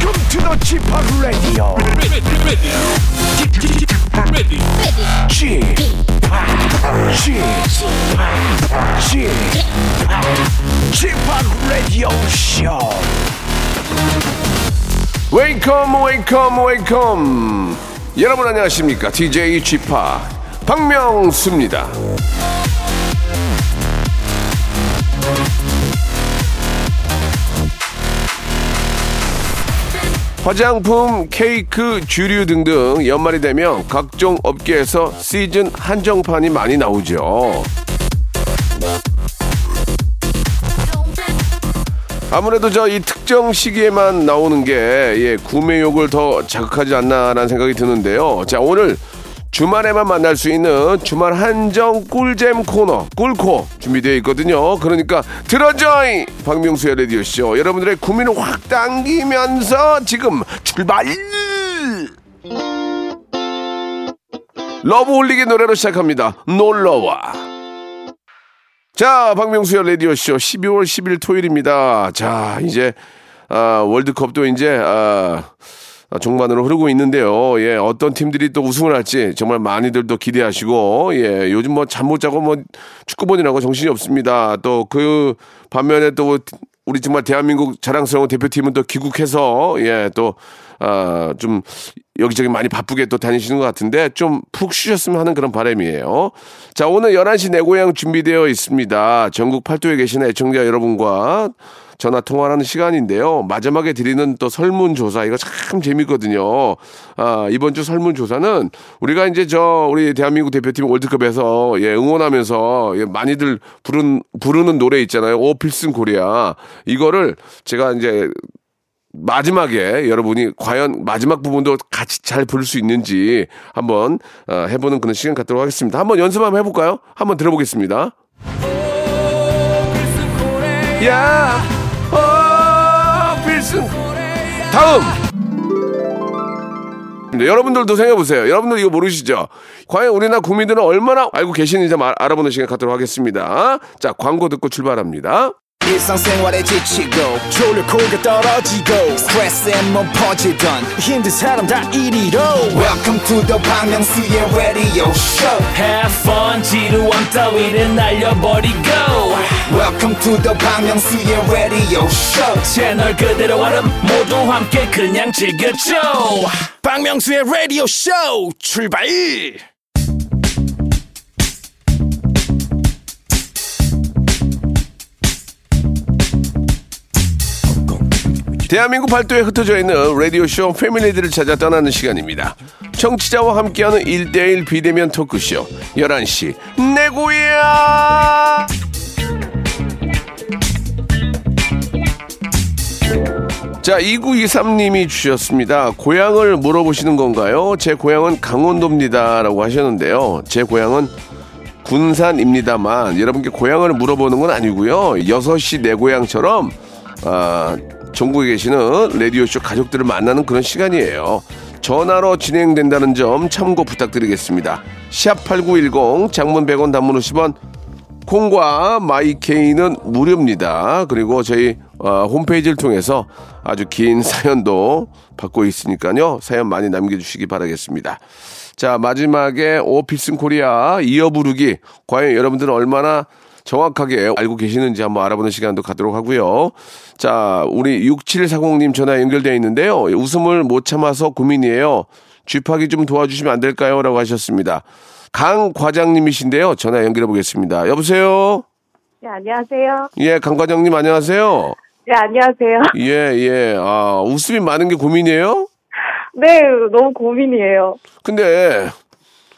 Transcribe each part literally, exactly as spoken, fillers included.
Welcome to the 쥐팍 라디오. 쥐팍 라디오 쇼. Welcome, welcome, welcome. 여러분 안녕하십니까? 디제이 쥐팍 박명수입니다. 화장품, 케이크, 주류 등등 연말이 되면 각종 업계에서 시즌 한정판이 많이 나오죠. 아무래도 저 이 특정 시기에만 나오는 게 예, 구매욕을 더 자극하지 않나라는 생각이 드는데요. 자, 오늘 주말에만 만날 수 있는 주말 한정 꿀잼 코너 꿀코 준비되어 있거든요. 그러니까 들어줘이 박명수의 라디오쇼, 여러분들의 고민을 확 당기면서 지금 출발. 러브홀릭의 노래로 시작합니다. 놀러와. 자, 박명수의 라디오쇼 십이월 십일 토요일입니다. 자, 이제 아, 월드컵도 이제 아, 종반으로 흐르고 있는데요. 예, 어떤 팀들이 또 우승을 할지 정말 많이들 또 기대하시고, 예, 요즘 뭐 잠 못 자고 뭐 축구본이라고 정신이 없습니다. 또 그 반면에 또 우리 정말 대한민국 자랑스러운 대표팀은 또 귀국해서, 예, 또, 아, 좀 여기저기 많이 바쁘게 또 다니시는 것 같은데 좀 푹 쉬셨으면 하는 그런 바람이에요. 자, 오늘 열한 시 내 고향 준비되어 있습니다. 전국 팔도에 계신 애청자 여러분과 전화 통화하는 시간인데요. 마지막에 드리는 또 설문조사, 이거 참 재밌거든요. 아, 이번 주 설문조사는 우리가 이제 저 우리 대한민국 대표팀 월드컵에서 예, 응원하면서 예, 많이들 부른, 부르는 노래 있잖아요. 오 필승 코리아. 이거를 제가 이제 마지막에 여러분이 과연 마지막 부분도 같이 잘 부를 수 있는지 한번 어, 해보는 그런 시간 갖도록 하겠습니다. 한번 연습 한번 해볼까요? 한번 들어보겠습니다. 오 필승 코리아. 다음. 여러분들도 생각해보세요. 여러분들 이거 모르시죠? 과연 우리나라 국민들은 얼마나 알고 계시는지 알아보는 시간 갖도록 하겠습니다. 자, 광고 듣고 출발합니다. 일상생활에 지치고 졸려 코가 떨어지고 스트레스에 몸 퍼지던 힘든 사람 다 이리로. Welcome to the 박명수의 radio show. Have fun. 지루한 따위를 날려버리고 Welcome to the 박명수의 radio show. 채널 그대로 얼음 모두 함께 그냥 즐겨줘. 박명수의 radio show 출발. 대한민국 팔도에 흩어져 있는 라디오쇼 패밀리들을 찾아 떠나는 시간입니다. 청취자와 함께하는 일대일 비대면 토크쇼 열한 시 내 고향. 자, 이구이삼 님이 주셨습니다. 고향을 물어보시는 건가요? 제 고향은 강원도입니다 라고 하셨는데요. 제 고향은 군산입니다만 여러분께 고향을 물어보는 건 아니고요. 여섯 시 내 고향처럼 아, 전국에 계시는 라디오쇼 가족들을 만나는 그런 시간이에요. 전화로 진행된다는 점 참고 부탁드리겠습니다. 샵 팔구일공, 장문 백 원, 단문 오십 원, 콩과 마이케이는 무료입니다. 그리고 저희 어, 홈페이지를 통해서 아주 긴 사연도 받고 있으니까요. 사연 많이 남겨주시기 바라겠습니다. 자, 마지막에 오 필승 코리아 이어 부르기. 과연 여러분들은 얼마나 정확하게 알고 계시는지 한번 알아보는 시간도 갖도록 하고요. 자, 우리 육칠사공 님 전화 연결되어 있는데요. 웃음을 못 참아서 고민이에요. 쥐팍이 좀 도와주시면 안 될까요? 라고 하셨습니다. 강 과장님이신데요. 전화 연결해 보겠습니다. 여보세요? 네, 안녕하세요. 예, 강 과장님 안녕하세요. 네, 안녕하세요. 예, 예. 아, 웃음이 많은 게 고민이에요? 네, 너무 고민이에요. 근데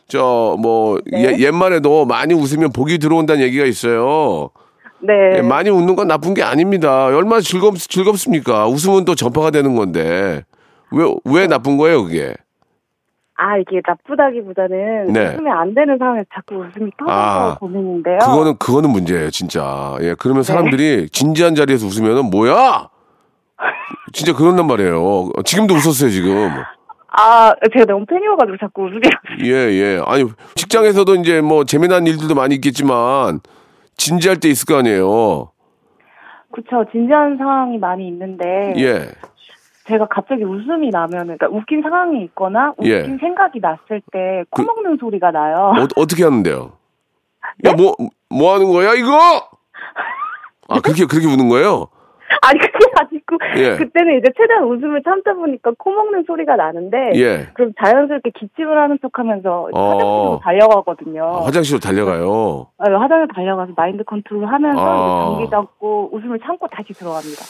저, 뭐, 네. 예, 옛말에도 많이 웃으면 복이 들어온다는 얘기가 있어요. 네. 예, 많이 웃는 건 나쁜 게 아닙니다. 얼마나 즐겁, 즐겁습니까? 웃음은 또 전파가 되는 건데. 왜, 왜 나쁜 거예요, 그게? 아, 이게 나쁘다기보다는. 네. 웃으면 안 되는 상황에서 자꾸 웃음이 터져서 아, 고민인데요. 그거는, 그거는 문제예요, 진짜. 예, 그러면 사람들이 네. 진지한 자리에서 웃으면은, 뭐야? 진짜 그런단 말이에요. 지금도 웃었어요, 지금. 아, 제가 너무 팬이어가지고 자꾸 웃으게. 예, 예. 아니, 직장에서도 이제 뭐 재미난 일들도 많이 있겠지만, 진지할 때 있을 거 아니에요? 그쵸. 진지한 상황이 많이 있는데. 예. 제가 갑자기 웃음이 나면은, 그러니까 웃긴 상황이 있거나 웃긴 예. 생각이 났을 때 코먹는 그, 소리가 나요. 어, 어떻게 하는데요? 네? 야, 뭐, 뭐 하는 거야, 이거? 아, 그렇게, 그렇게 우는 거예요? 아니, 그게 아니고, 예. 그때는 이제 최대한 웃음을 참다 보니까 코먹는 소리가 나는데, 예. 그럼 자연스럽게 기침을 하는 척 하면서 어... 화장실로 달려가거든요. 아, 화장실로 달려가요? 아, 화장실로 달려가서 마인드 컨트롤 하면서 아... 전기 잡고 웃음을 참고 다시 들어갑니다.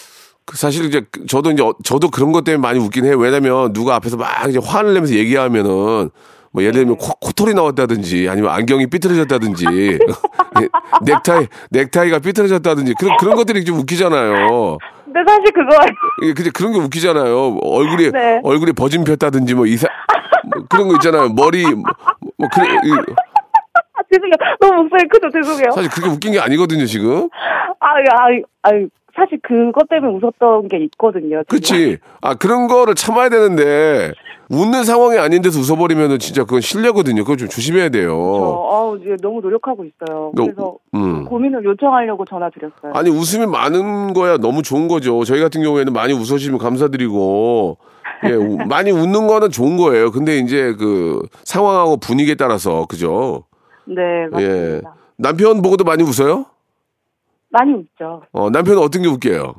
그 사실 이제 저도 이제 저도 그런 것 때문에 많이 웃긴 해요. 왜냐면 누가 앞에서 막 이제 화를 내면서 얘기하면은 뭐 예를 들면 네. 코, 코털이 나왔다든지 아니면 안경이 삐뚤어졌다든지 넥타이 넥타이가 삐뚤어졌다든지 그런 그런 것들이 좀 웃기잖아요. 근데 사실 그거 예, 근데 그런 게 웃기잖아요. 얼굴이 네. 얼굴이 버짐 폈다든지 뭐 이사 뭐 그런 거 있잖아요. 머리 뭐, 뭐 그래. 아, 죄송해요. 너무 목소리 크죠. 죄송해요. 사실 그게 웃긴 게 아니거든요 지금. 아유 아유 아유. 사실 그것 때문에 웃었던 게 있거든요. 그렇지. 아 그런 거를 참아야 되는데 웃는 상황이 아닌데서 웃어버리면은 진짜 그건 실례거든요. 그거 좀 조심해야 돼요. 어, 이제 너무 노력하고 있어요. 너, 그래서 음. 고민을 요청하려고 전화드렸어요. 아니 웃음이 많은 거야 너무 좋은 거죠. 저희 같은 경우에는 많이 웃어주시면 감사드리고 예, 많이 웃는 거는 좋은 거예요. 근데 이제 그 상황하고 분위기에 따라서 그죠. 네 맞습니다. 예. 남편 보고도 많이 웃어요? 많이 웃죠. 어, 남편은 어떤 게 웃겨요?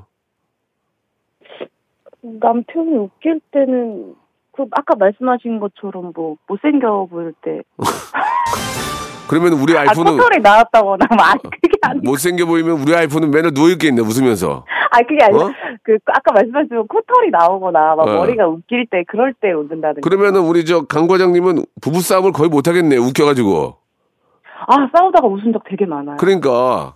남편이 웃길 때는, 그, 아까 말씀하신 것처럼 뭐, 못생겨 보일 때. 그러면 우리 아이폰은. 아, 코털이 나왔다거나, 아니, 그게 아니야. 못생겨 보이면 우리 아이폰은 맨날 누워있겠네, 웃으면서. 아, 그게 아니라, 어? 그, 아까 말씀하신 코털이 나오거나, 막 어. 머리가 웃길 때, 그럴 때 웃는다든지. 그러면은 우리 저 강 과장님은 부부싸움을 거의 못하겠네, 웃겨가지고. 아, 싸우다가 웃은 적 되게 많아요. 그러니까.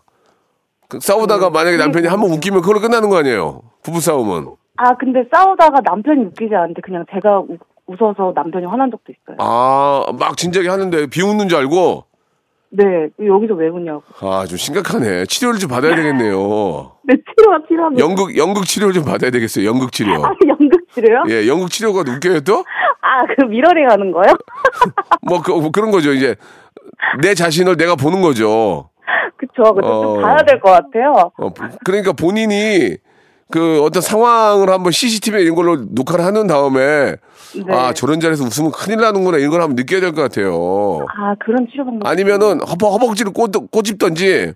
싸우다가 네, 만약에 남편이 한번 웃기면 그걸로 끝나는 거 아니에요? 부부싸움은. 아 근데 싸우다가 남편이 웃기지 않는데 그냥 제가 우, 웃어서 남편이 화난 적도 있어요. 아 막 진작에 하는데 비웃는 줄 알고? 네. 여기서 왜 웃냐고. 아 좀 심각하네. 치료를 좀 받아야 되겠네요. 네. 치료가 필요합니다. 연극, 연극 치료를 좀 받아야 되겠어요. 연극 치료. 아 연극 치료요? 예. 연극 치료가 웃겨요 또? 아 그 미러링 하는 거요? 뭐, 그, 뭐 그런 거죠. 이제 내 자신을 내가 보는 거죠. 그쵸. 근데 어... 좀 봐야 될 것 같아요. 어, 그러니까 본인이 그 어떤 상황을 한번 씨씨티비 이런 걸로 녹화를 하는 다음에 네. 아 저런 자리에서 웃으면 큰일 나는구나 이런 걸 한번 느껴야 될 것 같아요. 아 그런 치료 방법. 아니면은 허벅 허벅지를 꼬 꼬집던지.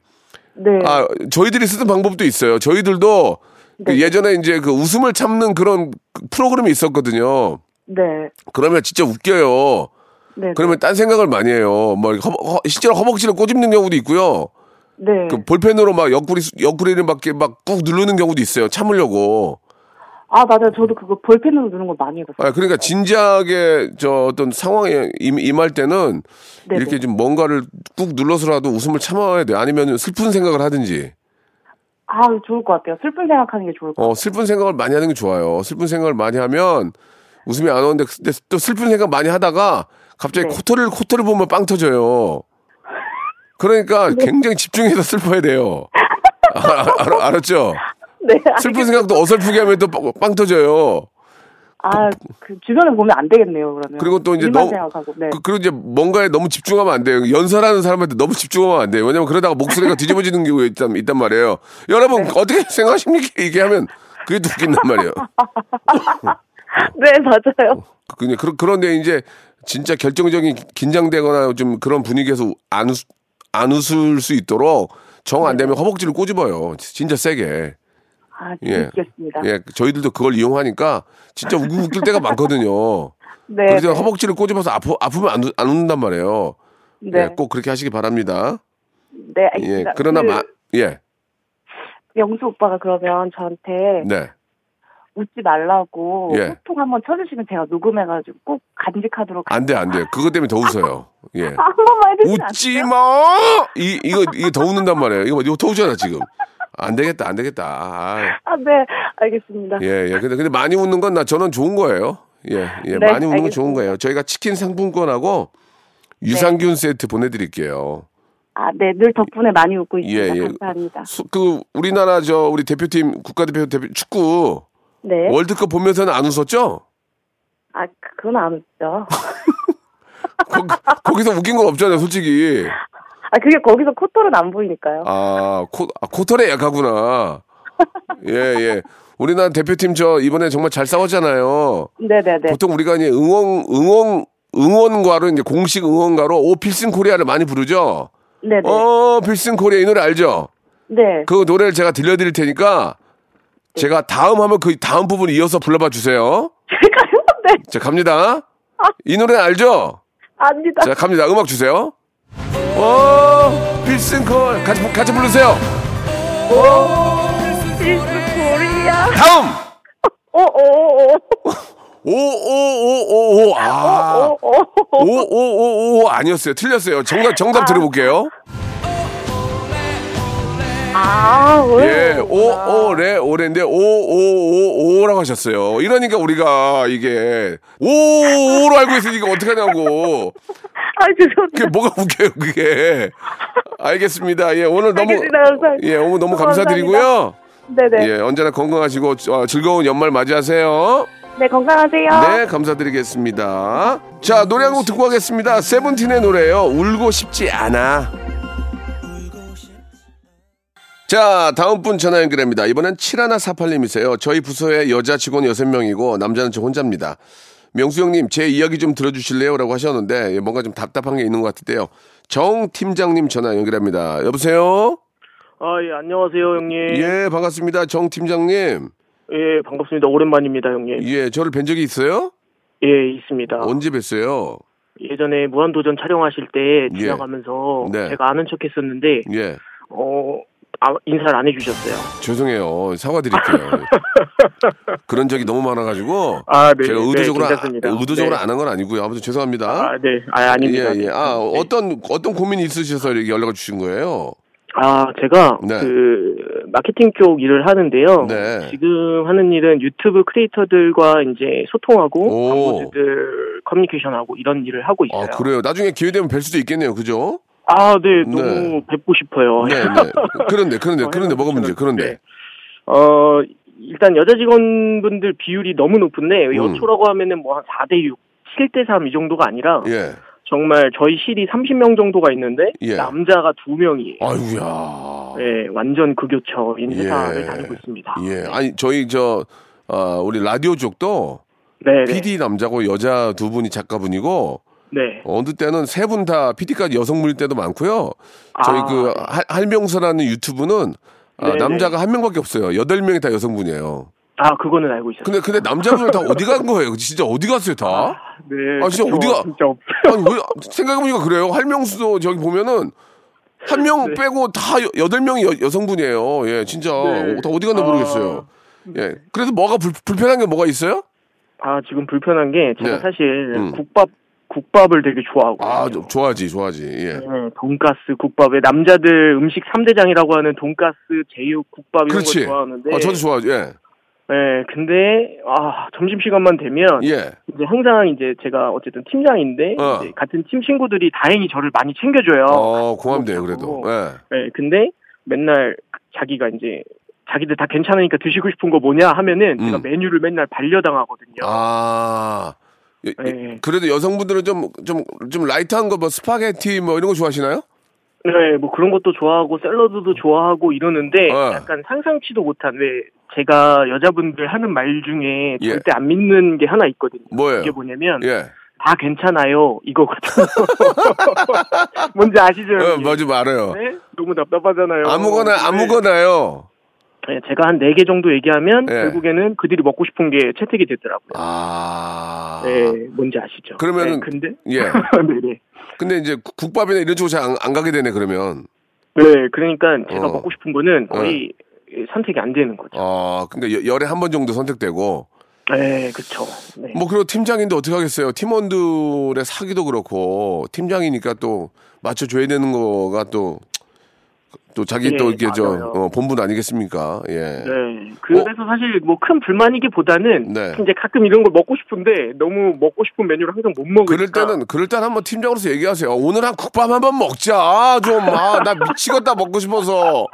네. 아 저희들이 쓰던 방법도 있어요. 저희들도 네. 그 예전에 이제 그 웃음을 참는 그런 프로그램이 있었거든요. 네. 그러면 진짜 웃겨요. 네. 그러면 딴 생각을 많이 해요. 막 허, 허, 실제로 허벅지를 꼬집는 경우도 있고요. 네. 그 볼펜으로 막 옆구리 옆구리를 막 막 꾹 누르는 경우도 있어요. 참으려고. 아 맞아요. 저도 그거 볼펜으로 누르는 거 많이 해봤어요. 아 그러니까 진지하게 저 어떤 상황에 임, 임할 때는 네네. 이렇게 좀 뭔가를 꾹 눌러서라도 웃음을 참아야 돼. 아니면 슬픈 생각을 하든지. 아 좋을 것 같아요. 슬픈 생각하는 게 좋을 것 같아요. 어 슬픈 생각을 많이 하는 게 좋아요. 슬픈 생각을 많이 하면 웃음이 안 오는데 또 슬픈 생각 많이 하다가 갑자기 네. 코털을 코털을 보면 빵 터져요. 그러니까 네. 굉장히 집중해서 슬퍼야 돼요. 아, 알, 알았죠? 네. 슬픈 생각도 어설프게 하면 또 빵 터져요. 아, 그 주변에 보면 안 되겠네요, 그러면. 그리고 또 이제 너무 네. 그, 그리고 이제 뭔가에 너무 집중하면 안 돼요. 연설하는 사람한테 너무 집중하면 안 돼요. 왜냐면 그러다가 목소리가 뒤집어지는 경우가 있단, 있단 말이에요. 여러분 네. 어떻게 생각하십니까? 얘기하면 그게 또 웃긴단 말이에요. 네, 맞아요. 그냥 그, 그런데 이제 진짜 결정적인 긴장되거나 좀 그런 분위기에서 안 웃 안 웃을 수 있도록 정 안 되면 허벅지를 꼬집어요. 진짜 세게. 아, 재밌겠습니다. 예, 예, 저희들도 그걸 이용하니까 진짜 웃길 때가 많거든요. 네. 그래서 네. 허벅지를 꼬집어서 아프, 아프면 안, 안 웃는단 말이에요. 네. 예, 꼭 그렇게 하시기 바랍니다. 네, 알겠습니다. 예, 그러나 그, 마, 예. 영수 오빠가 그러면 저한테 네. 웃지 말라고 예. 소통 한번 쳐주시면 제가 녹음해가지고 꼭 간직하도록. 안 돼, 안 돼. 그것 때문에 더 웃어요. 예. 한 번만 해주시면 웃지 마. 이 이거 이거 더 웃는단 말이에요. 이거 이거 더 웃잖아 지금. 안 되겠다, 안 되겠다. 아, 아 네, 알겠습니다. 예, 예. 근데 근데 많이 웃는 건 나 저는 좋은 거예요. 예, 예. 네, 많이 웃는 알겠습니다. 건 좋은 거예요. 저희가 치킨 상품권하고 유산균 네. 세트 보내드릴게요. 아, 네, 늘 덕분에 많이 웃고 있습니다. 예, 예. 감사합니다. 수, 그 우리나라 저 우리 대표팀 국가대표 대표 축구. 네. 월드컵 보면서는 안 웃었죠? 아, 그건 안 웃죠. 거, 거기서 웃긴 건 없잖아요, 솔직히. 아, 그게 거기서 코털은 안 보이니까요. 아, 코, 아 코털에 약하구나. 예, 예. 우리나라 대표팀 저 이번에 정말 잘 싸웠잖아요. 네네네. 보통 우리가 이제 응원 응원 응원가로 이제 공식 응원가로 오 필승 코리아를 많이 부르죠. 네네. 어 필승 코리아 이 노래 알죠? 네. 그 노래를 제가 들려드릴 테니까 네. 제가 다음 하면 그 다음 부분 이어서 불러봐 주세요. 제가요? 네. 자 갑니다. 아. 이 노래 알죠? 압니다. 자 갑니다. 음악 주세요. 오 필승 코리아 같이 같이 부르세요. 오 필승 코리아. 다음. 오오오. 오오오오오 아 오오오오 아니었어요. 틀렸어요. 정답 정답 아. 들어볼게요. 아 예 오오레 오레인데 오오오오라고 하셨어요. 이러니까 우리가 이게 오오로 알고 있으니까 어떡하냐고. 아 죄송합니다. 그게 뭐가 웃겨요 그게. 알겠습니다. 예 오늘 너무 예 오늘 너무 감사드리고요. 네네. 예 언제나 건강하시고 어, 즐거운 연말 맞이하세요. 네, 건강하세요. 네, 감사드리겠습니다. 자, 노래 한 곡 듣고 가겠습니다. 세븐틴의 노래예요. 울고 싶지 않아. 자, 다음 분 전화 연결합니다. 이번엔 칠일사팔님이세요. 저희 부서에 여자 직원 여섯 명이고 남자는 저 혼자입니다. 명수 형님, 제 이야기 좀 들어주실래요? 라고 하셨는데 뭔가 좀 답답한 게 있는 것 같은데요. 정 팀장님 전화 연결합니다. 여보세요? 아, 예, 안녕하세요, 형님. 예, 반갑습니다. 정 팀장님. 예, 반갑습니다. 오랜만입니다, 형님. 예, 저를 뵌 적이 있어요? 예, 있습니다. 언제 뵀어요? 예전에 무한도전 촬영하실 때 지나가면서 예. 네. 제가 아는 척 했었는데 예. 어, 아, 인사를 안 해주셨어요. 죄송해요. 사과드릴게요. 그런 적이 너무 많아가지고 아, 네, 제가 의도적으로, 네, 아, 의도적으로 네. 안 한 건 아니고요. 아무튼 죄송합니다. 아, 네. 아, 아닙니다. 예, 예. 아, 네. 어떤, 어떤 고민이 있으셔서 이렇게 연락을 주신 거예요? 아, 제가 네. 그 마케팅 쪽 일을 하는데요. 네. 지금 하는 일은 유튜브 크리에이터들과 이제 소통하고 광고주들 커뮤니케이션하고 이런 일을 하고 있어요. 아, 그래요. 나중에 기회 되면 뵐 수도 있겠네요. 그죠? 아, 네. 너무 네. 뵙고 싶어요. 네, 네. 그런데 그런데 그런데 뭐가 문제? 그런데. 네. 어, 일단 여자 직원분들 비율이 너무 높은데 음. 여초라고 하면은 뭐 한 사대 육, 칠대 삼 이 정도가 아니라 예. 정말 저희 실이 삼십 명 정도가 있는데 예. 남자가 두 명이에요. 아이고야. 예, 완전 극요처인 세상을 예. 다니고 있습니다. 예, 아니 저희 저 어, 우리 라디오 쪽도 네네. 피디 남자고 여자 두 분이 작가분이고 네. 어느 때는 세 분 다 피디까지 여성분일 때도 많고요. 저희 아. 그 하, 한명수라는 유튜브는 아, 남자가 한 명밖에 없어요. 여덟 명이 다 여성분이에요. 아, 그거는 알고 있어요. 근데, 근데 남자분들 다 어디 간 거예요? 진짜 어디 갔어요, 다? 아, 네. 아, 진짜 그쵸, 어디가? 진짜 없어요. 아니, 왜, 생각해보니까 그래요. 할명수도 저기 보면은, 한 명 네. 빼고 다 여덟 명이 여, 여성분이에요. 예, 진짜. 네. 다 어디 갔나 아, 모르겠어요. 예. 그래서 뭐가 불, 불편한 게 뭐가 있어요? 아, 지금 불편한 게, 제가 네. 사실 음. 국밥, 국밥을 되게 좋아하고. 아, 좋아하지, 좋아하지. 예. 네, 돈가스 국밥에 남자들 음식 삼대장이라고 하는 돈가스, 제육, 국밥 이런 거 좋아하는데. 아, 저도 좋아하지, 예. 네, 근데 아 점심시간만 되면 예. 이제 항상 이제 제가 어쨌든 팀장인데 어. 이제 같은 팀 친구들이 다행히 저를 많이 챙겨줘요. 어, 고맙네요 그래도. 예. 네, 근데 맨날 자기가 이제 자기들 다 괜찮으니까 드시고 싶은 거 뭐냐 하면은 음. 제가 메뉴를 맨날 반려당하거든요. 아, 네. 그래도 여성분들은 좀 좀 좀 라이트한 거 뭐 스파게티 뭐 이런 거 좋아하시나요? 네, 뭐 그런 것도 좋아하고 샐러드도 좋아하고 이러는데 어. 약간 상상치도 못한 왜 제가 여자분들 하는 말 중에 예. 절대 안 믿는 게 하나 있거든요. 뭐예요? 이게 뭐냐면 예. 다 괜찮아요 이거거든요. 뭔지 아시죠? 어, 뭔지 알아요. 네? 너무 답답하잖아요. 아무거나 네. 아무거나요. 네, 제가 한 네 개 정도 얘기하면 예. 결국에는 그들이 먹고 싶은 게 채택이 되더라고요. 아, 네, 뭔지 아시죠? 그러면은 네, 근데 예, 네네. 근데 이제 국밥이나 이런 쪽으로 잘 안 안 가게 되네 그러면. 네, 그러니까 제가 어. 먹고 싶은 거는 거의 네. 선택이 안 되는 거죠. 아, 그러니까 열에 한 번 정도 선택되고. 네, 그렇죠. 네. 뭐 그리고 팀장인데 어떻게 하겠어요? 팀원들의 사기도 그렇고 팀장이니까 또 맞춰줘야 되는 거가 또. 또 자기 예, 또 이게 저 어, 본분 아니겠습니까? 예. 네. 그래서 어? 사실 뭐 큰 불만이기보다는 네. 이제 가끔 이런 걸 먹고 싶은데 너무 먹고 싶은 메뉴를 항상 못 먹으니까. 그럴 때는 그럴 때는 한번 팀장으로서 얘기하세요. 오늘 한 국밥 한번 먹자. 좀 아, 나 미치겠다 먹고 싶어서.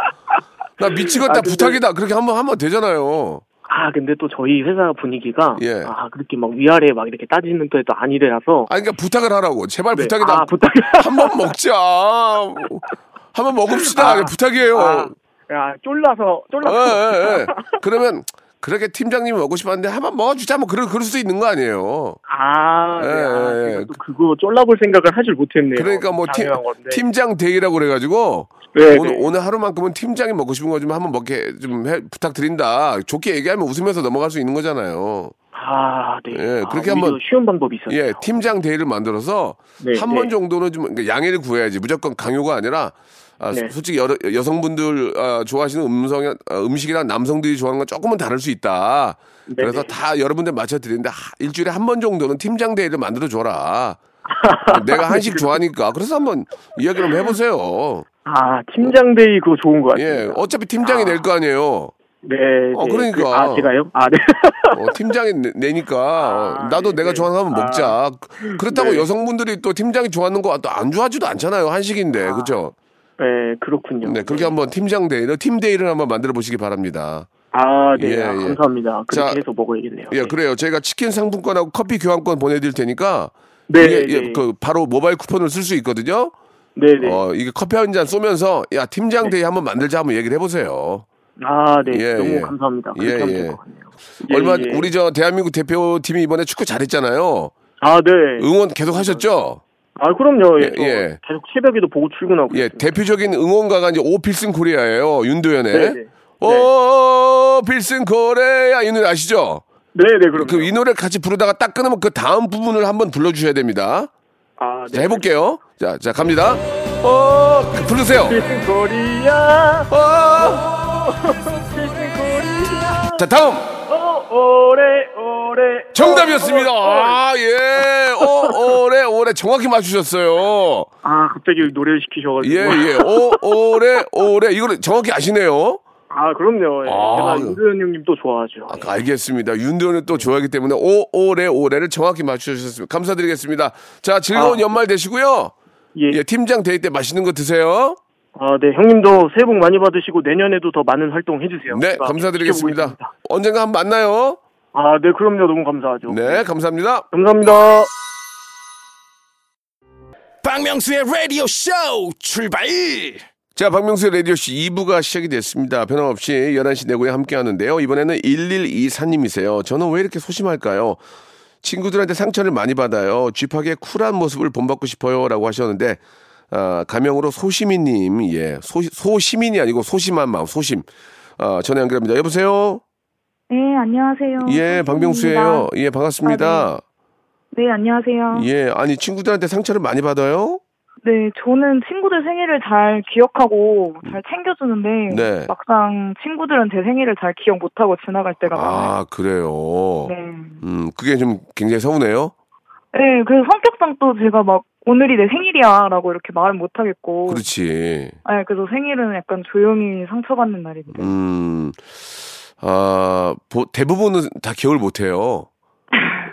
나 미치겠다 아, 근데, 부탁이다. 그렇게 한번 하면 되잖아요. 아, 근데 또 저희 회사 분위기가 예. 아, 그렇게 막 위아래 막 이렇게 따지는 또 아니래라서. 아, 그러니까 부탁을 하라고. 제발 네. 부탁이다. 아, 부탁. 한번 먹자. 한번 먹읍시다. 아, 부탁이에요. 아, 야, 쫄라서, 쫄라서. 예, 예, 예. 그러면 그렇게 팀장님이 먹고 싶었는데 한번 먹어주자 뭐 그럴, 그럴 수도 있는 거 아니에요. 아, 예, 네. 아, 예. 그거 쫄라볼 생각을 하질 못했네요. 그러니까 뭐 팀, 팀장 데이라고 그래가지고 네, 오늘, 네. 오늘 하루만큼은 팀장이 먹고 싶은 거 좀 한번 먹게 좀 해, 부탁드린다. 좋게 얘기하면 웃으면서 넘어갈 수 있는 거잖아요. 아, 네. 예, 그렇게 아, 한번 쉬운 방법이 있어요. 예, 팀장 대회를 만들어서 네, 한 번 네. 정도는 좀 양해를 구해야지. 무조건 강요가 아니라 아, 네. 솔직히 여, 여성분들 아, 좋아하시는 음성 아, 음식이랑 남성들이 좋아하는 건 조금은 다를 수 있다. 네, 그래서 네. 다 여러분들 맞춰 드리는데 일주일에 한 번 정도는 팀장 대회를 만들어 줘라. 내가 한식 좋아하니까. 그래서 한번 이야기 좀 해보세요. 아, 팀장 대회 그거 좋은 거 같아요. 예, 어차피 팀장이 아. 낼 거 아니에요. 네. 어, 네. 그러니까. 그, 아, 제가요? 아, 네. 어, 팀장이 내니까. 아, 나도 네, 내가 네. 좋아하는 거 한번 먹자. 아, 그렇다고 네. 여성분들이 또 팀장이 좋아하는 거 또 안 좋아하지도 않잖아요. 한식인데. 아, 그죠? 네, 그렇군요. 네, 그렇게 네. 한번 팀장 데이, 팀데이를 한번 만들어 보시기 바랍니다. 아, 네. 예, 아, 예. 감사합니다. 그렇게 자, 해서 먹어야겠네요. 예, 네. 그래요. 저희가 치킨 상품권하고 커피 교환권 보내드릴 테니까. 네. 이게, 네. 예, 그, 바로 모바일 쿠폰을 쓸 수 있거든요. 네, 네. 어, 이게 커피 한 잔 쏘면서, 야, 팀장 네. 데이 한번 만들자 한번 얘기를 해보세요. 아, 네. 예, 너무 예. 감사합니다. 예, 예. 예, 얼마 예. 우리 저 대한민국 대표팀이 이번에 축구 잘했잖아요. 아, 네. 응원 계속 하셨죠? 아, 그럼요. 예. 예. 계속 새벽에도 보고 출근하고. 예, 있습니다. 대표적인 응원가가 이제 오 필승 코리아예요. 윤도현의. 네, 네. 오 네. 필승 코리아 이 노래 아시죠? 네, 네, 그럼. 그 이 노래 같이 부르다가 딱 끊으면 그 다음 부분을 한번 불러 주셔야 됩니다. 아, 네. 자, 해볼게요. 자, 자 갑니다. 오 부르세요. 필승 코리아. 오. 자 다음 오래오래 정답이었습니다. 아 예 오래오래 정확히 맞추셨어요. 아 갑자기 노래를 시키셔가지고 예예 오래오래 이거를 정확히 아시네요. 아 그럼요. 예. 아, 제가 윤도현 형님 또 좋아하죠. 아, 알겠습니다. 윤도현을 또 좋아하기 때문에 오래오래를 정확히 맞추셨습니다. 감사드리겠습니다. 자 즐거운 아, 연말 되시고요. 예. 예 팀장 데이 때 맛있는 거 드세요. 아, 네, 형님도 새해 복 많이 받으시고 내년에도 더 많은 활동 해주세요. 네, 감사드리겠습니다. 언젠가 한번 만나요. 아, 네, 그럼요. 너무 감사하죠. 네, 감사합니다. 감사합니다. 박명수의 라디오 쇼 출발! 자, 박명수의 라디오 쇼 이 부가 시작이 됐습니다. 변함없이 열한 시 내고에 함께 하는데요. 이번에는 일일이사님이세요. 저는 왜 이렇게 소심할까요? 친구들한테 상처를 많이 받아요. 쥐팍의 쿨한 모습을 본받고 싶어요. 라고 하셨는데 아, 가명으로 소시민님, 예. 소, 소시민이 아니고 소심한 마음, 소심. 아, 전화 연결합니다. 여보세요? 네, 안녕하세요. 예, 박명수예요. 예, 반갑습니다. 아, 네. 네, 안녕하세요. 예, 아니, 친구들한테 상처를 많이 받아요? 네, 저는 친구들 생일을 잘 기억하고 잘 챙겨주는데, 네. 막상 친구들은 제 생일을 잘 기억 못하고 지나갈 때가 많아요. 아, 그래요? 네. 음, 그게 좀 굉장히 서운해요? 네, 그래서 성격상 또 제가 막, 오늘이 내 생일이야 라고 이렇게 말을 못하겠고 그렇지 네, 그래서 생일은 약간 조용히 상처받는 날인데 음, 아, 보, 대부분은 다 기억을 못해요.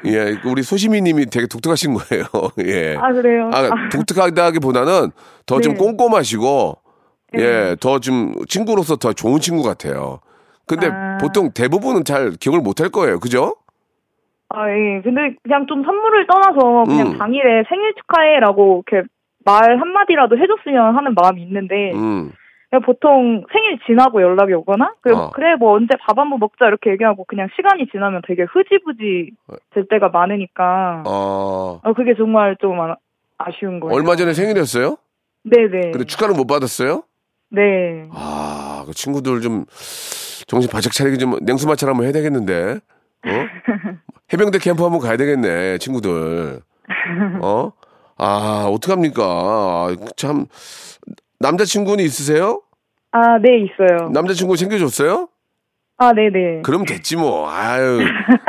예, 우리 소시미님이 되게 독특하신 거예요. 예. 아 그래요? 아, 독특하다기보다는 더 좀 네. 꼼꼼하시고 네. 예, 더 좀 친구로서 더 좋은 친구 같아요. 근데 아. 보통 대부분은 잘 기억을 못할 거예요. 그죠? 아, 예. 근데 그냥 좀 선물을 떠나서 그냥 음. 당일에 생일 축하해라고 이렇게 말 한마디라도 해줬으면 하는 마음이 있는데 음. 그냥 보통 생일 지나고 연락이 오거나 그래, 아. 그래 뭐 언제 밥 한번 먹자 이렇게 얘기하고 그냥 시간이 지나면 되게 흐지부지 될 때가 많으니까 아, 아 그게 정말 좀 아, 아쉬운 거예요. 얼마 전에 생일이었어요? 네네. 근데 축하를 못 받았어요? 네. 아, 그 친구들 좀 정신 바짝 차리게 좀 냉수마찰 한번 해야 되겠는데. 어? 해병대 캠프 한번 가야 되겠네, 친구들. 어? 아, 어떡합니까? 참, 남자친구는 있으세요? 아, 네, 있어요. 남자친구 챙겨줬어요? 아, 네네. 그럼 됐지, 뭐. 아유.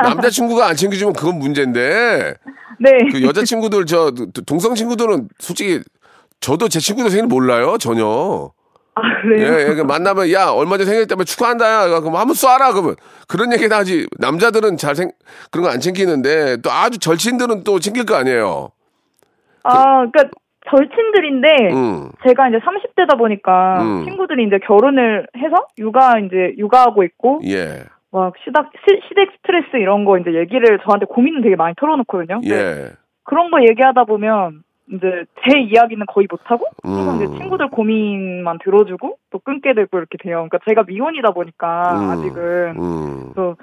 남자친구가 안 챙겨주면 그건 문제인데. 네. 그 여자친구들, 저, 동성친구들은 솔직히 저도 제 친구들 생일 몰라요, 전혀. 아, 그래요? 예, 예, 그러니까 만나면, 야, 얼마 전에 생일 때문에 축하한다, 야, 그럼 한번 쏴라, 그러면. 그런 얘기는 하지. 남자들은 잘 생, 그런 거 안 챙기는데, 또 아주 절친들은 또 챙길 거 아니에요? 아, 그, 그러니까 절친들인데, 음. 제가 이제 삼십 대다 보니까, 음. 친구들이 이제 결혼을 해서, 육아, 이제, 육아하고 있고, 예. 막, 시댁, 시댁 스트레스 이런 거 이제 얘기를 저한테 고민을 되게 많이 털어놓거든요. 예. 그런 거 얘기하다 보면, 이제 제 이야기는 거의 못하고 음. 이제 친구들 고민만 들어주고 또 끊게 되고 이렇게 돼요. 그러니까 제가 미혼이다 보니까 음. 아직은 음. 그래서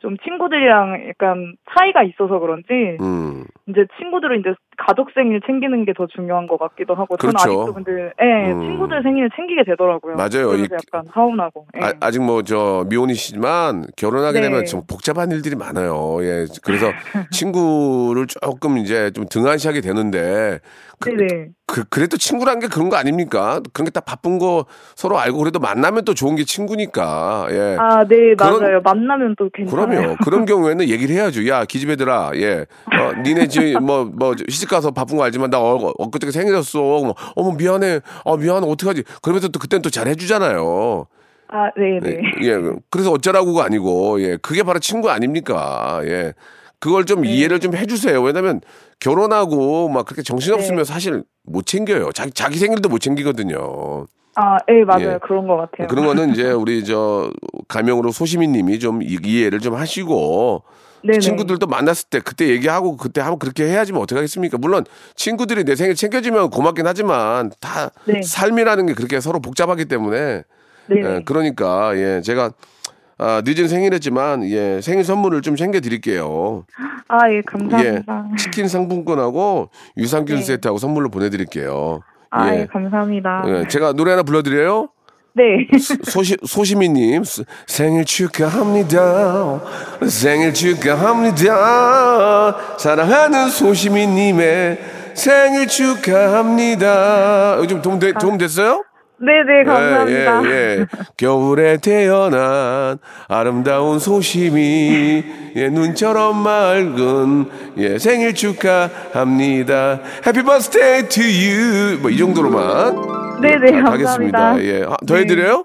좀 친구들이랑 약간 차이가 있어서 그런지 음. 이제 친구들은 이제 가족 생일 챙기는 게 더 중요한 것 같기도 하고 그렇죠. 저는 아직도 근데 예, 음. 친구들 생일을 챙기게 되더라고요. 맞아요. 그래서 약간 서운하고 예. 아, 아직 뭐 저 미혼이시지만 결혼하게 네. 되면 좀 복잡한 일들이 많아요. 예, 그래서 친구를 조금 이제 좀 등한시하게 되는데 그, 네네. 그, 그래도 친구란 게 그런 거 아닙니까? 그런 게 다 바쁜 거 서로 알고 그래도 만나면 또 좋은 게 친구니까. 예. 아, 네 그런, 맞아요. 만나면 또 괜찮아요. 그럼요. 그런 경우에는 얘기를 해야죠. 야, 기집애들아, 예, 어, 니네 지금 뭐 뭐 시집 가서 바쁜 거 알지만 나 어, 엊그저께 생일이었어. 뭐, 어머 미안해. 아 미안해. 어떡하지? 그러면서 또 그때는 또 잘해주잖아요. 아, 네, 네. 예, 예, 그래서 어쩌라고가 아니고 예, 그게 바로 친구 아닙니까? 예. 그걸 좀 네. 이해를 좀 해주세요. 왜냐면 결혼하고 막 그렇게 정신 없으면 네. 사실 못 챙겨요. 자기 자기 생일도 못 챙기거든요. 아, 예, 맞아요. 예. 그런 것 같아요. 그런 거는 이제 우리 저 가명으로 소시민님이 좀 이해를 좀 하시고 네네. 친구들도 만났을 때 그때 얘기하고 그때 하면 그렇게 해야지 뭐 어떻게 하겠습니까? 물론 친구들이 내 생일 챙겨주면 고맙긴 하지만 다 네. 삶이라는 게 그렇게 서로 복잡하기 때문에 예, 그러니까 예 제가. 아, 늦은 생일이지만, 예, 생일 선물을 좀 챙겨드릴게요. 아, 예, 감사합니다. 예, 치킨 상품권하고 유산균 네. 세트하고 선물로 보내드릴게요. 아, 예, 예 감사합니다. 예, 제가 노래 하나 불러드려요? 네. 소시, 소시미님, 생일 축하합니다. 생일 축하합니다. 사랑하는 소시미님의 생일 축하합니다. 요즘 도움, 되, 도움 됐어요? 네네 감사합니다. 예, 예, 예. 겨울에 태어난 아름다운 소심이 예, 눈처럼 맑은 예, 생일 축하합니다. 해피 버스데이 투 유 뭐 이 정도로만 네네 예, 감사합니다. 가겠습니다. 예, 더 해드려요? 네.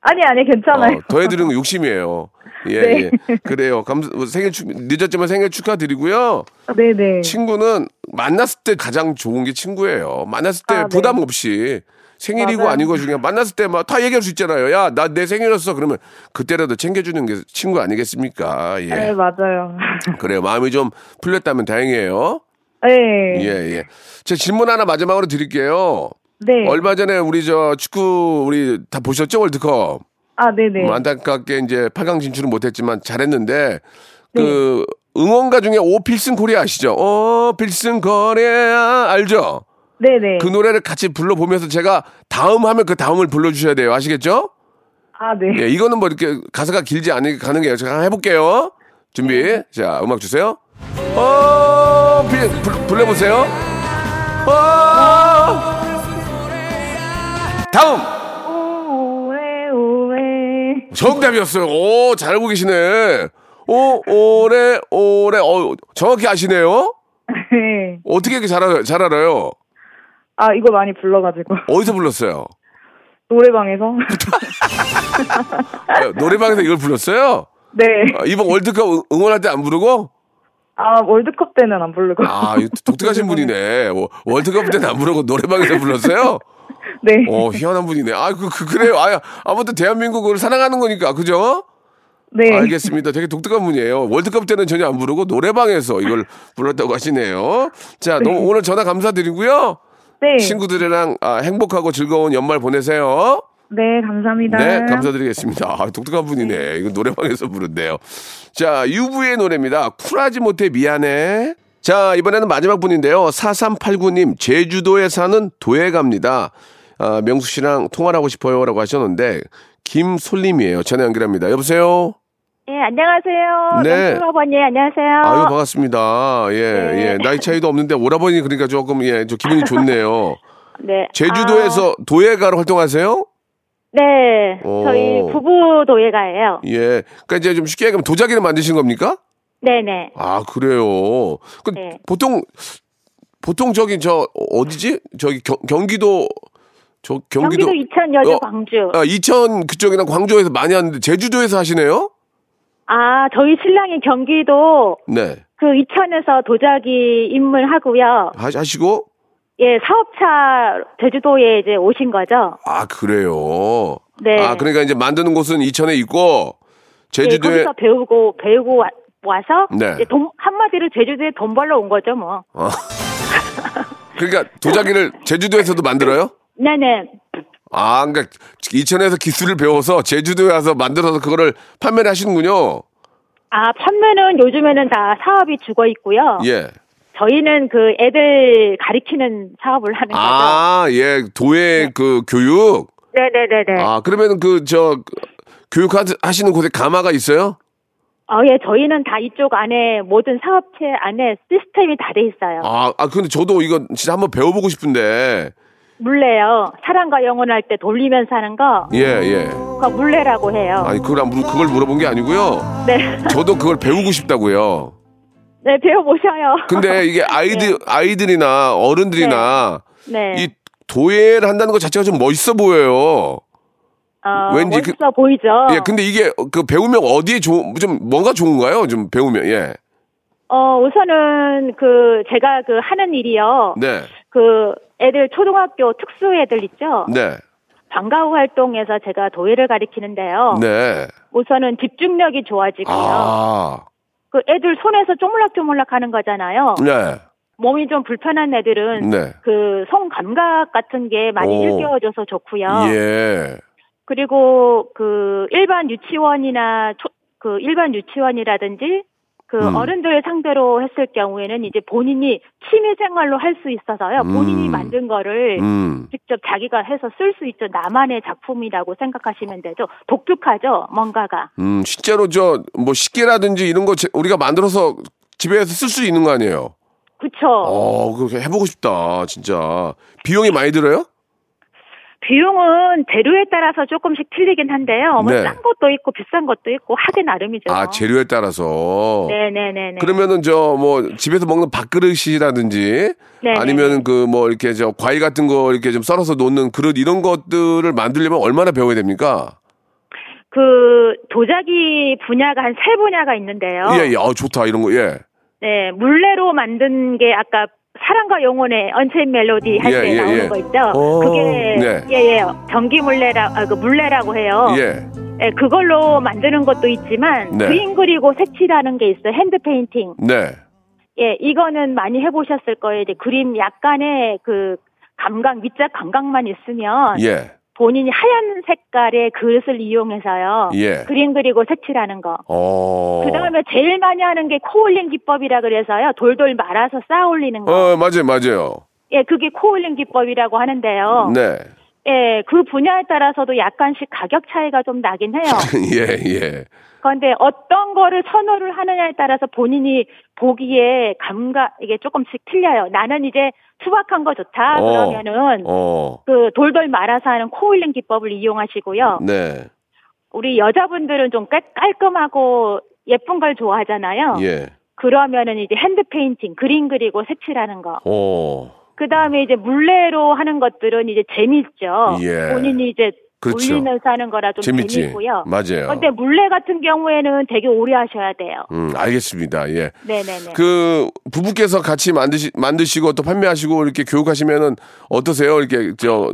아니 아니 괜찮아요. 어, 더 해드리는 거 욕심이에요. 예, 네. 예. 그래요. 감 생일 축 늦었지만 생일 축하드리고요. 네네. 친구는 만났을 때 가장 좋은 게 친구예요. 만났을 때 아, 부담 네. 없이. 생일이고 맞아요. 아니고 중요한 만났을 때 막 다 얘기할 수 있잖아요. 야, 나 내 생일이었어. 그러면 그때라도 챙겨주는 게 친구 아니겠습니까? 예, 네, 맞아요. 그래요. 마음이 좀 풀렸다면 다행이에요. 네. 예, 예. 제 질문 하나 마지막으로 드릴게요. 네. 얼마 전에 우리 저 축구 우리 다 보셨죠? 월드컵. 아, 네, 네. 음, 안타깝게 이제 팔 강 진출은 못했지만 잘했는데 그 네. 응원가 중에 오 필승 코리아 아시죠? 오 필승 코리아 알죠? 네네. 그 노래를 같이 불러보면서 제가 다음 하면 그 다음을 불러주셔야 돼요. 아시겠죠? 아, 네. 예, 이거는 뭐 이렇게 가사가 길지 않게 가는 게요. 제가 한번 해볼게요. 준비. 네. 자, 음악 주세요. 어, 빌, 불, 불러보세요. 어, 다음. 오래, 오래. 정답이었어요. 오, 잘 알고 계시네. 오, 오래, 오래. 어, 정확히 아시네요. 네. 어떻게 이렇게 잘, 알아요? 잘 알아요? 아, 이거 많이 불러가지고. 어디서 불렀어요? 노래방에서. 노래방에서 이걸 불렀어요? 네. 아, 이번 월드컵 응원할 때 안 부르고? 아, 월드컵 때는 안 부르고. 아, 독특하신 분이네. 월드컵 때는 안 부르고 노래방에서 불렀어요? 네. 어, 희한한 분이네. 아, 그, 그, 그래요. 아, 아무튼 대한민국을 사랑하는 거니까, 그죠? 네. 알겠습니다. 되게 독특한 분이에요. 월드컵 때는 전혀 안 부르고 노래방에서 이걸 불렀다고 하시네요. 자, 네. 너무 오늘 전화 감사드리고요. 네. 친구들이랑 아, 행복하고 즐거운 연말 보내세요. 네, 감사합니다. 네, 감사드리겠습니다. 아, 독특한 분이네. 네. 이거 노래방에서 부른대요. 자, 유부의 노래입니다. 쿨하지 못해 미안해. 자, 이번에는 마지막 분인데요. 사삼팔구 님, 제주도에 사는 도예갑니다. 아, 명수 씨랑 통화를 하고 싶어요. 라고 하셨는데, 김솔님이에요. 전화 연결합니다. 여보세요? 예, 안녕하세요. 네. 오라버니, 안녕하세요. 아유, 반갑습니다. 예, 네. 예. 나이 차이도 없는데, 오라버니, 그러니까 조금, 예, 저 기분이 좋네요. 네. 제주도에서 아... 도예가로 활동하세요? 네. 오. 저희 부부 도예가예요. 예. 그러니까 이제 좀 쉽게 얘기하면 도자기를 만드신 겁니까? 네네. 아, 그래요. 그, 네. 보통, 보통 저기, 저, 어디지? 저기 겨, 경기도, 저 경기도. 경기도 이천, 여주, 어, 광주. 아, 이천 그쪽이랑 광주에서 많이 하는데, 제주도에서 하시네요? 아, 저희 신랑이 경기도 네. 그 이천에서 도자기 입문하고요. 하, 하시고? 예, 사업차 제주도에 이제 오신 거죠. 아, 그래요. 네. 아, 그러니까 이제 만드는 곳은 이천에 있고 제주도에 예, 거기서 배우고 배우고 와, 와서 네. 이제 돈, 한마디로 제주도에 돈 벌러 온 거죠, 뭐. 아. 그러니까 도자기를 제주도에서도 만들어요? 네네. 아, 그러니까 이천에서 기술을 배워서 제주도에 와서 만들어서 그거를 판매를 하시는군요. 아, 판매는 요즘에는 다 사업이 죽어 있고요. 예. 저희는 그 애들 가리키는 사업을 하는 거죠. 아, 예. 도예 네. 그 교육? 네네네네. 아, 그러면 그, 저, 교육하시는 곳에 가마가 있어요? 아, 예. 저희는 다 이쪽 안에 모든 사업체 안에 시스템이 다 돼 있어요. 아, 아, 근데 저도 이거 진짜 한번 배워보고 싶은데. 물레요. 사랑과 영혼할 때 돌리면서 하는 거. 예, 예. 그거 물레라고 해요. 아니, 그걸, 그걸 물어본 게 아니고요. 네. 저도 그걸 배우고 싶다고요. 네, 배워보셔요. 근데 이게 아이들, 네. 아이들이나 어른들이나. 네. 네. 이 도예를 한다는 것 자체가 좀 멋있어 보여요. 어, 왠지 멋있어 그, 보이죠. 예, 근데 이게 그 배우면 어디에 좋, 좀 뭔가 좋은가요? 좀 배우면, 예. 어, 우선은 그 제가 그 하는 일이요. 네. 그 애들 초등학교 특수 애들 있죠. 네. 방과후 활동에서 제가 도예를 가리키는데요. 네. 우선은 집중력이 좋아지고요. 아. 그 애들 손에서 쪼물락쪼물락 하는 거잖아요. 네. 몸이 좀 불편한 애들은 네. 그 손 감각 같은 게 많이 오. 일깨워져서 좋고요. 예. 그리고 그 일반 유치원이나 초, 그 일반 유치원이라든지 그 음. 어른들 상대로 했을 경우에는 이제 본인이 취미 생활로 할 수 있어서요. 본인이 음. 만든 거를 음. 직접 자기가 해서 쓸 수 있죠. 나만의 작품이라고 생각하시면 되죠. 독특하죠. 뭔가가. 음, 실제로 저 뭐 식기라든지 이런 거 우리가 만들어서 집에서 쓸 수 있는 거 아니에요? 그쵸. 어, 그렇게 해보고 싶다, 진짜. 비용이 많이 들어요? 비용은 재료에 따라서 조금씩 틀리긴 한데요. 네. 싼 것도 있고 비싼 것도 있고 하기 나름이죠. 아, 재료에 따라서. 네네네네. 그러면은 저 뭐 집에서 먹는 밥그릇이라든지 네네네. 아니면은 그 뭐 이렇게 저 과일 같은 거 이렇게 좀 썰어서 놓는 그릇 이런 것들을 만들려면 얼마나 배워야 됩니까? 그 도자기 분야가 한 세 분야가 있는데요. 예, 예. 아, 좋다 이런 거. 예. 네, 물레로 만든 게 아까 사랑과 영혼의 언체인 멜로디 할 때 예, 예, 나오는 예. 거 있죠. 오, 그게 네. 예, 예, 전기 물레라 아, 그 물레라고 해요. 예. 예, 그걸로 만드는 것도 있지만 네. 그림 그리고 색칠하는 게 있어요. 핸드 페인팅. 네. 예, 이거는 많이 해보셨을 거예요. 이제 그림 약간의 그 감각, 밑작 감각만 있으면. 예. 본인이 하얀 색깔의 그릇을 이용해서요. 예. 그림 그리고 색칠하는 거. 어. 그 다음에 제일 많이 하는 게 코올림 기법이라 그래서요. 돌돌 말아서 쌓아 올리는 거. 어, 맞아요, 맞아요. 예, 그게 코올림 기법이라고 하는데요. 네. 예, 그 분야에 따라서도 약간씩 가격 차이가 좀 나긴 해요. 예, 예. 그런데 어떤 거를 선호를 하느냐에 따라서 본인이 보기에 감각, 이게 조금씩 틀려요. 나는 이제 수박한 거 좋다. 어, 그러면은, 어. 그 돌돌 말아서 하는 코일링 기법을 이용하시고요. 네. 우리 여자분들은 좀 깔끔하고 예쁜 걸 좋아하잖아요. 예. 그러면은 이제 핸드 페인팅, 그림 그리고 색칠하는 거. 오. 그 다음에 이제 물레로 하는 것들은 이제 재밌죠. 예. 본인이 이제 그렇죠. 올리면서 하는 거라 좀 재밌지. 재밌고요. 맞아요. 근데 물레 같은 경우에는 되게 오래 하셔야 돼요. 음, 알겠습니다. 예. 네네네. 그 부부께서 같이 만드시 만드시고 또 판매하시고 이렇게 교육하시면은 어떠세요? 이렇게 저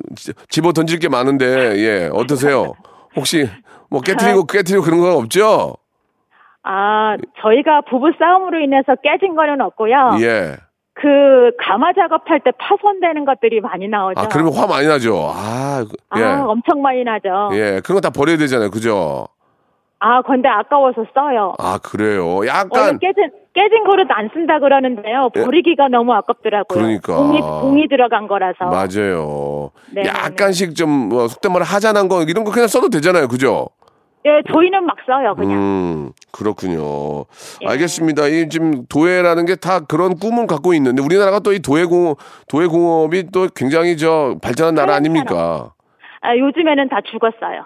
집어 던질 게 많은데 예 어떠세요? 혹시 뭐 깨트리고 깨트리고 그런 건 없죠? 아, 저희가 부부 싸움으로 인해서 깨진 거는 없고요. 예. 그 가마 작업할 때 파손되는 것들이 많이 나오죠. 아, 그러면 화 많이 나죠. 아, 예. 아 엄청 많이 나죠. 예, 그런 거 다 버려야 되잖아요, 그죠? 아, 근데 아까워서 써요. 아, 그래요. 약간 깨진 깨진 거를 안 쓴다 그러는데요. 버리기가 예. 너무 아깝더라고요. 그러니까 공이 공이 들어간 거라서. 맞아요. 네, 약간씩 좀 뭐, 속된 말로 하자난 거 이런 거 그냥 써도 되잖아요, 그죠? 예, 저희는 막 써요, 그냥. 음, 그렇군요. 예. 알겠습니다. 이 지금 도예라는 게 다 그런 꿈은 갖고 있는데 우리나라가 또 이 도예공업, 도예공업이 또 굉장히 저 발전한 나라 아닙니까? 아, 요즘에는 다 죽었어요.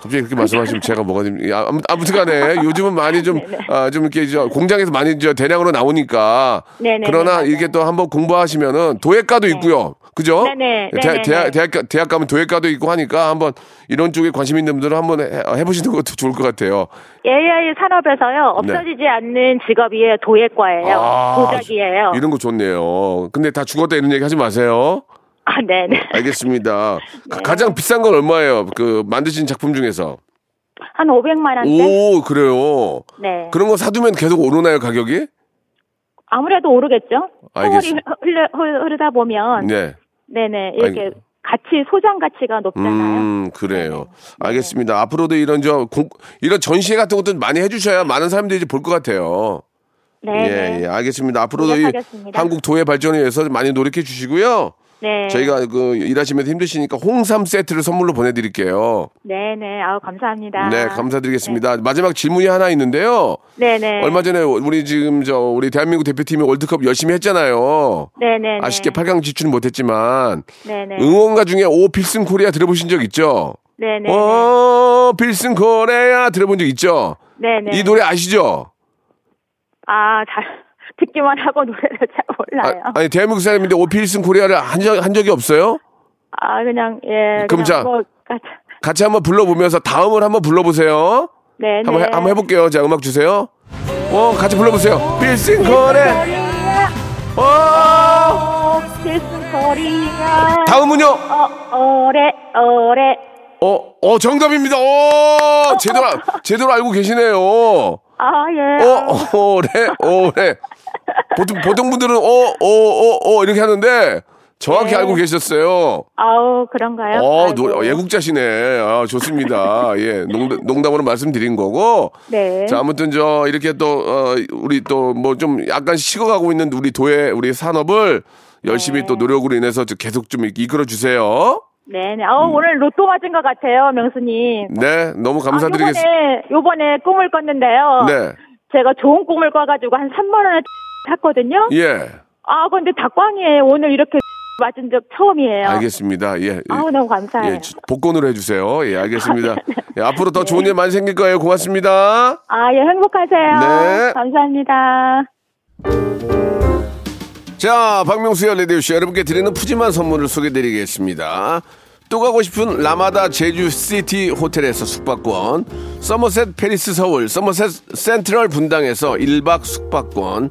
갑자기 그렇게 말씀하시면 제가 뭐가 됩니까? 아무튼간에 요즘은 많이 좀, 아, 좀 이렇게 저 공장에서 많이 저 대량으로 나오니까. 네네. 그러나 네네. 이게 또 한번 공부하시면은 도예과도 네네. 있고요. 그죠? 네네. 대, 대학, 대학, 대학 가면 도예과도 있고 하니까 한번 이런 쪽에 관심 있는 분들은 한번 해, 해보시는 것도 좋을 것 같아요. 에이아이 산업에서요. 없어지지 네. 않는 직업이 도예과예요. 아, 도자기예요. 이런 거 좋네요. 근데 다 죽었다 이런 얘기 하지 마세요. 아, 네네. 알겠습니다. 네. 가장 비싼 건 얼마예요? 그, 만드신 작품 중에서? 한 오백만 원대? 오, 그래요? 네. 그런 거 사두면 계속 오르나요, 가격이? 아무래도 오르겠죠. 알겠습니다. 흐르, 흐르, 흐르다 보면 네. 네네 이렇게 아니, 가치 소장 가치가 높잖아요. 음 그래요. 네네. 알겠습니다. 네네. 앞으로도 이런 저 공, 이런 전시회 같은 것도 많이 해주셔야 많은 사람들이 볼 것 같아요. 네. 예, 예, 알겠습니다. 앞으로도 이 한국 도예 발전을 위해서 많이 노력해 주시고요. 네. 저희가 그 일하시면서 힘드시니까 홍삼 세트를 선물로 보내드릴게요. 네네. 아우 감사합니다. 네, 감사드리겠습니다. 네. 마지막 질문이 하나 있는데요. 네네. 얼마 전에 우리 지금 저 우리 대한민국 대표팀이 월드컵 열심히 했잖아요. 네네. 아쉽게 팔 강 진출은 못했지만 네네. 응원가 중에 오 필승 코리아 들어보신 적 있죠? 네네. 오 필승 코리아 들어본 적 있죠? 네네. 이 노래 아시죠? 아 잘. 듣기만 하고 노래를 잘 몰라요. 아, 아니 대한민국 사람인데 오필승 코리아를 한, 적, 한 적이 없어요? 아 그냥 예. 그럼 그냥 자 뭐, 같이 한번 불러보면서 다음을 한번 불러보세요. 네. 한번 해, 한번 해볼게요. 자 음악 주세요. 어 같이 불러보세요. 필승 코리아. 어. 필승 코리아. 다음은요? 어 오래 오래. 어 어 정답입니다. 오 제대로 제대로 알고 계시네요. 아, 예. 어, 오래, 오래. 보통, 보통 분들은, 어, 어, 어, 어, 이렇게 하는데, 정확히 네. 알고 계셨어요. 아우, 그런가요? 어, 노래, 애국자시네. 아, 좋습니다. 예, 농담, 농담으로 말씀드린 거고. 네. 자, 아무튼, 저, 이렇게 또, 어, 우리 또, 뭐 좀, 약간 식어가고 있는 우리 도예, 우리 산업을 열심히 네. 또 노력으로 인해서 계속 좀 이끌어 주세요. 네네. 아우, 음. 오늘 로또 맞은 것 같아요, 명수님. 네, 너무 감사드리겠습니다. 아, 요번에, 요번에 꿈을 꿨는데요. 네. 제가 좋은 꿈을 꿔가지고 한 삼만 원을 샀거든요. 예. 아, 근데 다 꽝이에요. 오늘 이렇게 맞은 적 처음이에요. 알겠습니다. 예. 아우, 너무 감사해요. 예, 복권으로 해주세요. 예, 알겠습니다. 아, 네. 예, 앞으로 더 좋은 일 많이 생길 거예요. 고맙습니다. 아, 예, 행복하세요. 네. 감사합니다. 자, 박명수의 라디오쇼 여러분께 드리는 푸짐한 선물을 소개드리겠습니다. 또 가고 싶은 라마다 제주시티 호텔에서 숙박권, 서머셋 페리스 서울, 서머셋 센트럴 분당에서 일 박 숙박권,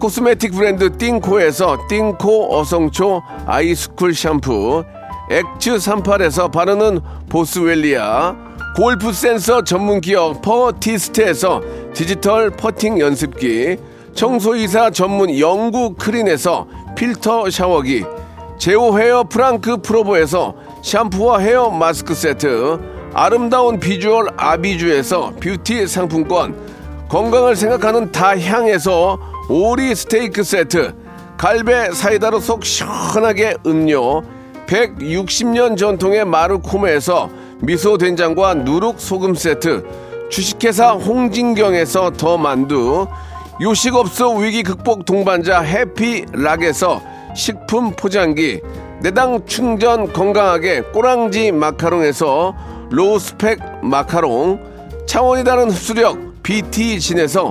코스메틱 브랜드 띵코에서 띵코 어성초 아이스쿨 샴푸, 엑츠삼십팔에서 바르는 보스웰리아, 골프 센서 전문기업 퍼티스트에서 디지털 퍼팅 연습기, 청소이사 전문 영구 크린에서 필터 샤워기, 제오 헤어 프랑크 프로보에서 샴푸와 헤어 마스크 세트, 아름다운 비주얼 아비주에서 뷰티 상품권, 건강을 생각하는 다향에서 오리 스테이크 세트, 갈배 사이다로 속 시원하게 음료, 백육십 년 전통의 마루코메에서 미소 된장과 누룩 소금 세트, 주식회사 홍진경에서 더 만두, 요식업소 위기 극복 동반자 해피락에서 식품 포장기, 내당 충전 건강하게 꼬랑지 마카롱에서 로스펙 마카롱, 차원이 다른 흡수력 비티진에서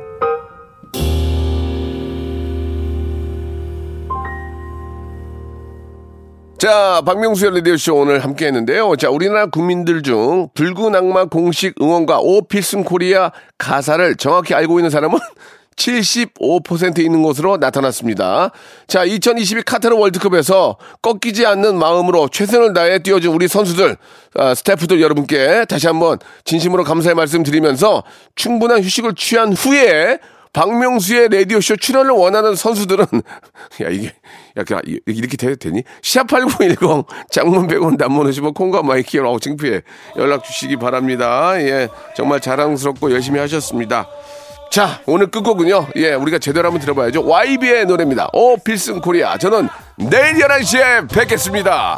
자, 박명수의 라디오쇼 오늘 함께 했는데요. 자, 우리나라 국민들 중 붉은 악마 공식 응원가 오 필승 코리아 가사를 정확히 알고 있는 사람은 칠십오 퍼센트 있는 것으로 나타났습니다. 자, 이천이십이 카타르 월드컵에서 꺾이지 않는 마음으로 최선을 다해 뛰어준 우리 선수들, 아, 스태프들 여러분께 다시 한번 진심으로 감사의 말씀 드리면서 충분한 휴식을 취한 후에 박명수의 라디오쇼 출연을 원하는 선수들은 야 이게 야 이렇게 돼도 되니? 샷팔구일공 장문 백 원 단문 오십 원 콩과 마이키로 아우 창피해 연락 주시기 바랍니다. 예, 정말 자랑스럽고 열심히 하셨습니다. 자, 오늘 끝곡은요. 예, 우리가 제대로 한번 들어봐야죠. 와이비의 노래입니다. 오 필승 코리아. 저는 내일 열한 시에 뵙겠습니다.